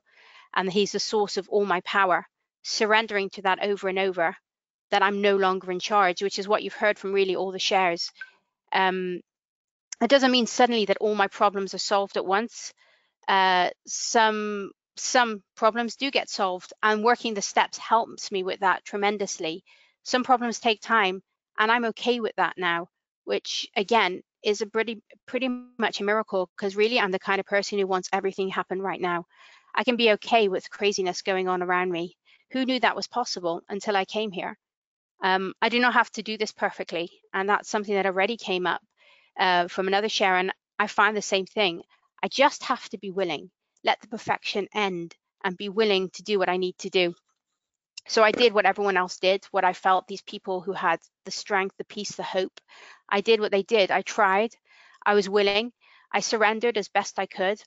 and he's the source of all my power. Surrendering to that over and over, that I'm no longer in charge, which is what you've heard from really all the shares. Um, it doesn't mean suddenly that all my problems are solved at once. Uh, some some problems do get solved, and working the steps helps me with that tremendously. Some problems take time, and I'm okay with that now, which again is a pretty pretty much a miracle, because really I'm the kind of person who wants everything to happen right now. I can be okay with craziness going on around me. Who knew that was possible until I came here? Um, I do not have to do this perfectly, and that's something that already came up uh, from another share, and I find the same thing. I just have to be willing. Let the perfection end and be willing to do what I need to do. So I did what everyone else did, what I felt these people who had the strength, the peace, the hope. I did what they did. I tried. I was willing. I surrendered as best I could.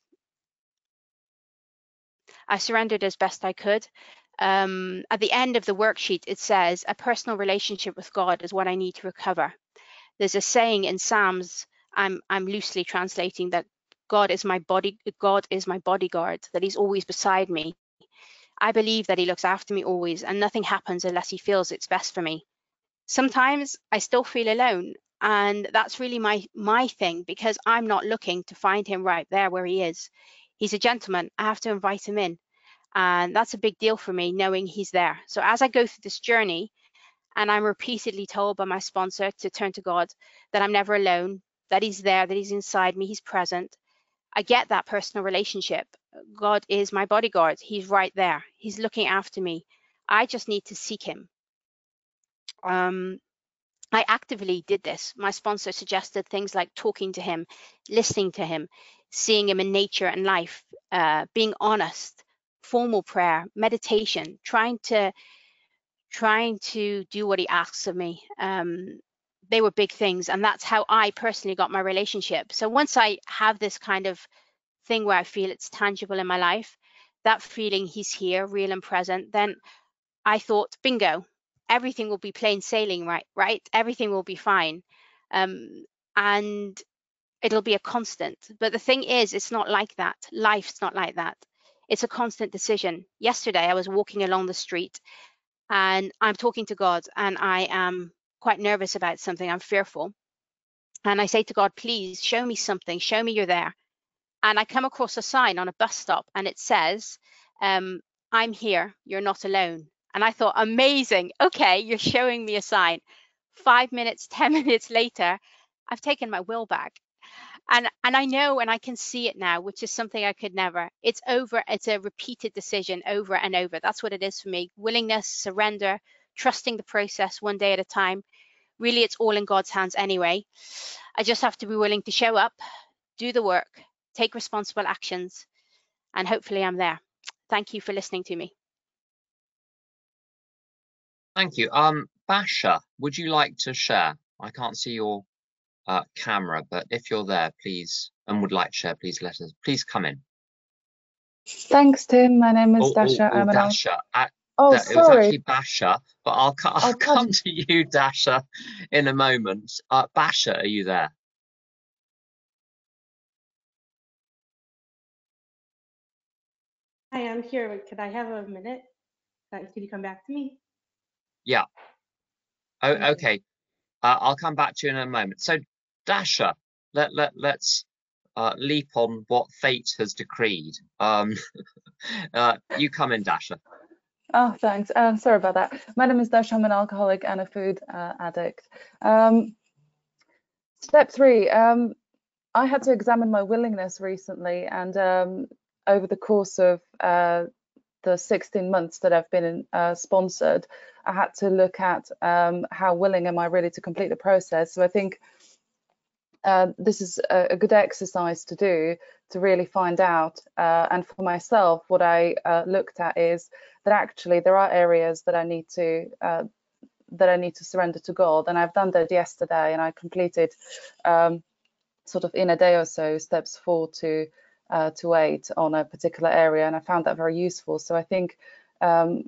I surrendered as best I could. Um, at the end of the worksheet, it says, a personal relationship with God is what I need to recover. There's a saying in Psalms, I'm, I'm loosely translating, that God is my body, God is my bodyguard, that he's always beside me. I believe that he looks after me always, and nothing happens unless he feels it's best for me. Sometimes I still feel alone, and that's really my my thing, because I'm not looking to find him right there where he is. He's a gentleman. I have to invite him in, and that's a big deal for me, knowing he's there. So as I go through this journey, and I'm repeatedly told by my sponsor to turn to God, that I'm never alone, that he's there, that he's inside me, he's present, I get that personal relationship. God is my bodyguard. He's right there. He's looking after me. I just need to seek him. Um, I actively did this. My sponsor suggested things like talking to him, listening to him, seeing him in nature and life, uh, being honest, formal prayer, meditation, trying to trying to do what he asks of me. Um, they were big things, and that's how I personally got my relationship. So once I have this kind of thing where I feel it's tangible in my life, that feeling he's here, real and present, then I thought, bingo, everything will be plain sailing, right? Right? Everything will be fine. Um, and it'll be a constant. But the thing is, it's not like that. Life's not like that. It's a constant decision. Yesterday, I was walking along the street, and I'm talking to God, and I am quite nervous about something. I'm fearful. And I say to God, please show me something. Show me you're there. And I come across a sign on a bus stop, and it says, um, I'm here, you're not alone. And I thought, amazing, okay, you're showing me a sign. Five minutes, ten minutes later, I've taken my will back. And, and I know, and I can see it now, which is something I could never. It's over, it's a repeated decision over and over. That's what it is for me. Willingness, surrender, trusting the process one day at a time. Really, it's all in God's hands anyway. I just have to be willing to show up, do the work, take responsible actions, and hopefully I'm there. Thank you for listening to me. Thank you. Um, Basha, would you like to share? I can't see your uh, camera, but if you're there, please, and would like to share, please let us, please come in. Thanks, Tim. My name is oh, Dasha. Oh, oh, Dasha. At, oh that, sorry. It was actually Basha, but I'll, I'll, I'll come to you, Dasha, in a moment. Uh, Basha, are you there? Hi, I'm here, but could I have a minute? Uh, could you come back to me? Yeah. Oh, okay. Uh, I'll come back to you in a moment. So, Dasha, let let let's uh, leap on what fate has decreed. Um, uh, you come in, Dasha. Oh, thanks. Uh, sorry about that. My name is Dasha. I'm an alcoholic and a food uh, addict. Um, step three. Um, I had to examine my willingness recently, and um, over the course of uh, the sixteen months that I've been uh, sponsored, I had to look at um, how willing am I really to complete the process. So I think uh, this is a, a good exercise to do to really find out. Uh, and for myself, what I uh, looked at is that actually there are areas that I need to uh, that I need to surrender to God, and I've done that yesterday, and I completed um, sort of in a day or so steps four to. Uh, to eight on a particular area, and I found that very useful. So I think um,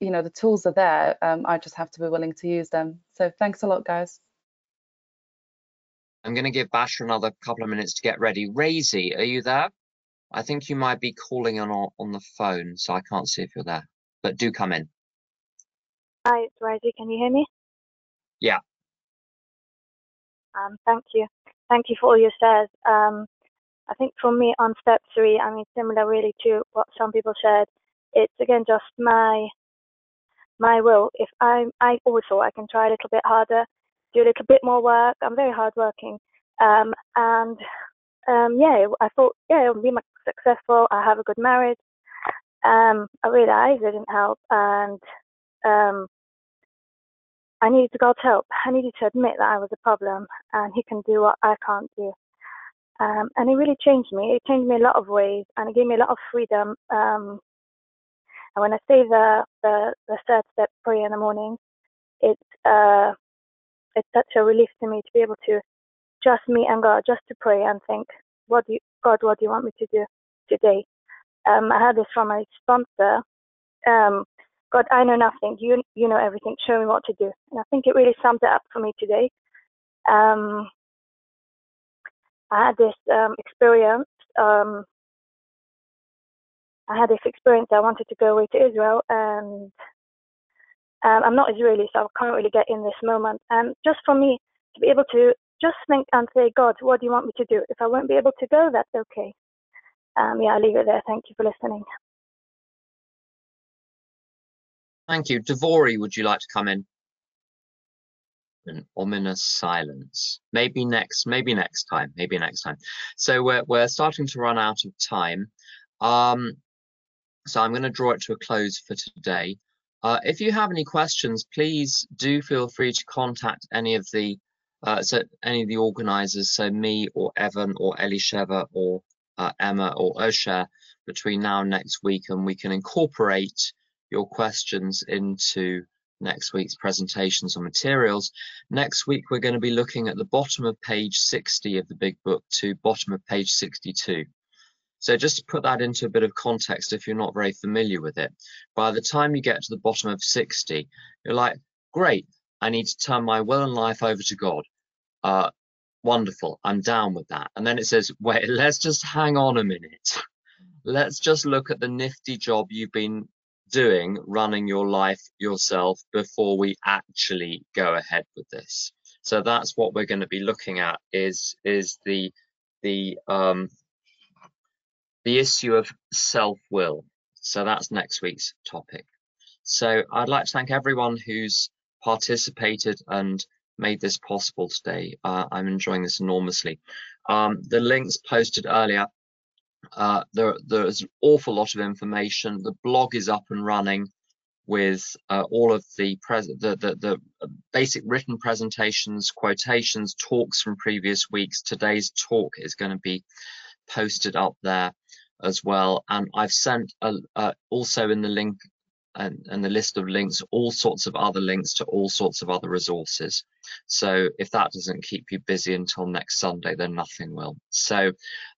you know, the tools are there, um, I just have to be willing to use them. So thanks a lot, guys. I'm going to give Basha another couple of minutes to get ready. Raisi, are you there? I think you might be calling on on the phone, so I can't see if you're there, but do come in. Hi, it's Raisi, can you hear me? Yeah. Um, thank you. Thank you for all your shares. Um, I think for me on step three, I mean, similar really to what some people said, it's again just my my will. If I'm, I also, I can try a little bit harder, do a little bit more work. I'm very hardworking. Um, and um, yeah, I thought, yeah, it'll be successful. I have a good marriage. Um, I realized it didn't help. And um, I needed God's help. I needed to admit that I was a problem and he can do what I can't do. Um, and it really changed me. It changed me in a lot of ways, and it gave me a lot of freedom. Um, and when I say the, the, the third step prayer in the morning, it's uh, it's such a relief to me to be able to just me and God, just to pray and think, what do you, God, what do you want me to do today? Um, I heard this from my sponsor. Um, God, I know nothing. You you know everything. Show me what to do. And I think it really summed it up for me today. Um, I had this um, experience. Um, I had this experience. I wanted to go away to Israel, and um, I'm not Israeli, so I can't really get in this moment. Um, just for me to be able to just think and say, God, what do you want me to do? If I won't be able to go, that's okay. Um, yeah, I'll leave it there. Thank you for listening. Thank you. Devori, would you like to come in? An ominous silence. Maybe next, maybe next time, maybe next time. So we're, we're starting to run out of time. Um, so I'm going to draw it to a close for today. Uh, if you have any questions, please do feel free to contact any of the uh, so any of the organisers, so me or Evan or Elisheva or uh, Emma or Osha between now and next week, and we can incorporate your questions into next week's presentations or materials. Next week, we're going to be looking at the bottom of page sixty of the Big Book to bottom of page sixty-two. So just to put that into a bit of context, if you're not very familiar with it, by the time you get to the bottom of sixty, you're like, great, I need to turn my will and life over to God. Uh, wonderful, I'm down with that. And then it says, wait, let's just hang on a minute. Let's just look at the nifty job you've been doing running your life yourself before we actually go ahead with this. So that's what we're going to be looking at, is is the the um the issue of self-will. So that's next week's topic. So I'd like to thank everyone who's participated and made this possible today. uh, I'm enjoying this enormously. Um the links posted earlier, uh there there's an awful lot of information. The blog is up and running with uh, all of the present the, the the basic written presentations, quotations, talks from previous weeks. Today's talk is going to be posted up there as well, and I've sent a, uh, also in the link and, and the list of links, all sorts of other links to all sorts of other resources. So if that doesn't keep you busy until next Sunday, then nothing will. So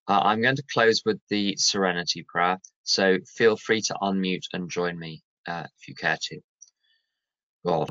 uh, I'm going to close with the Serenity Prayer. So feel free to unmute and join me uh, if you care to. God,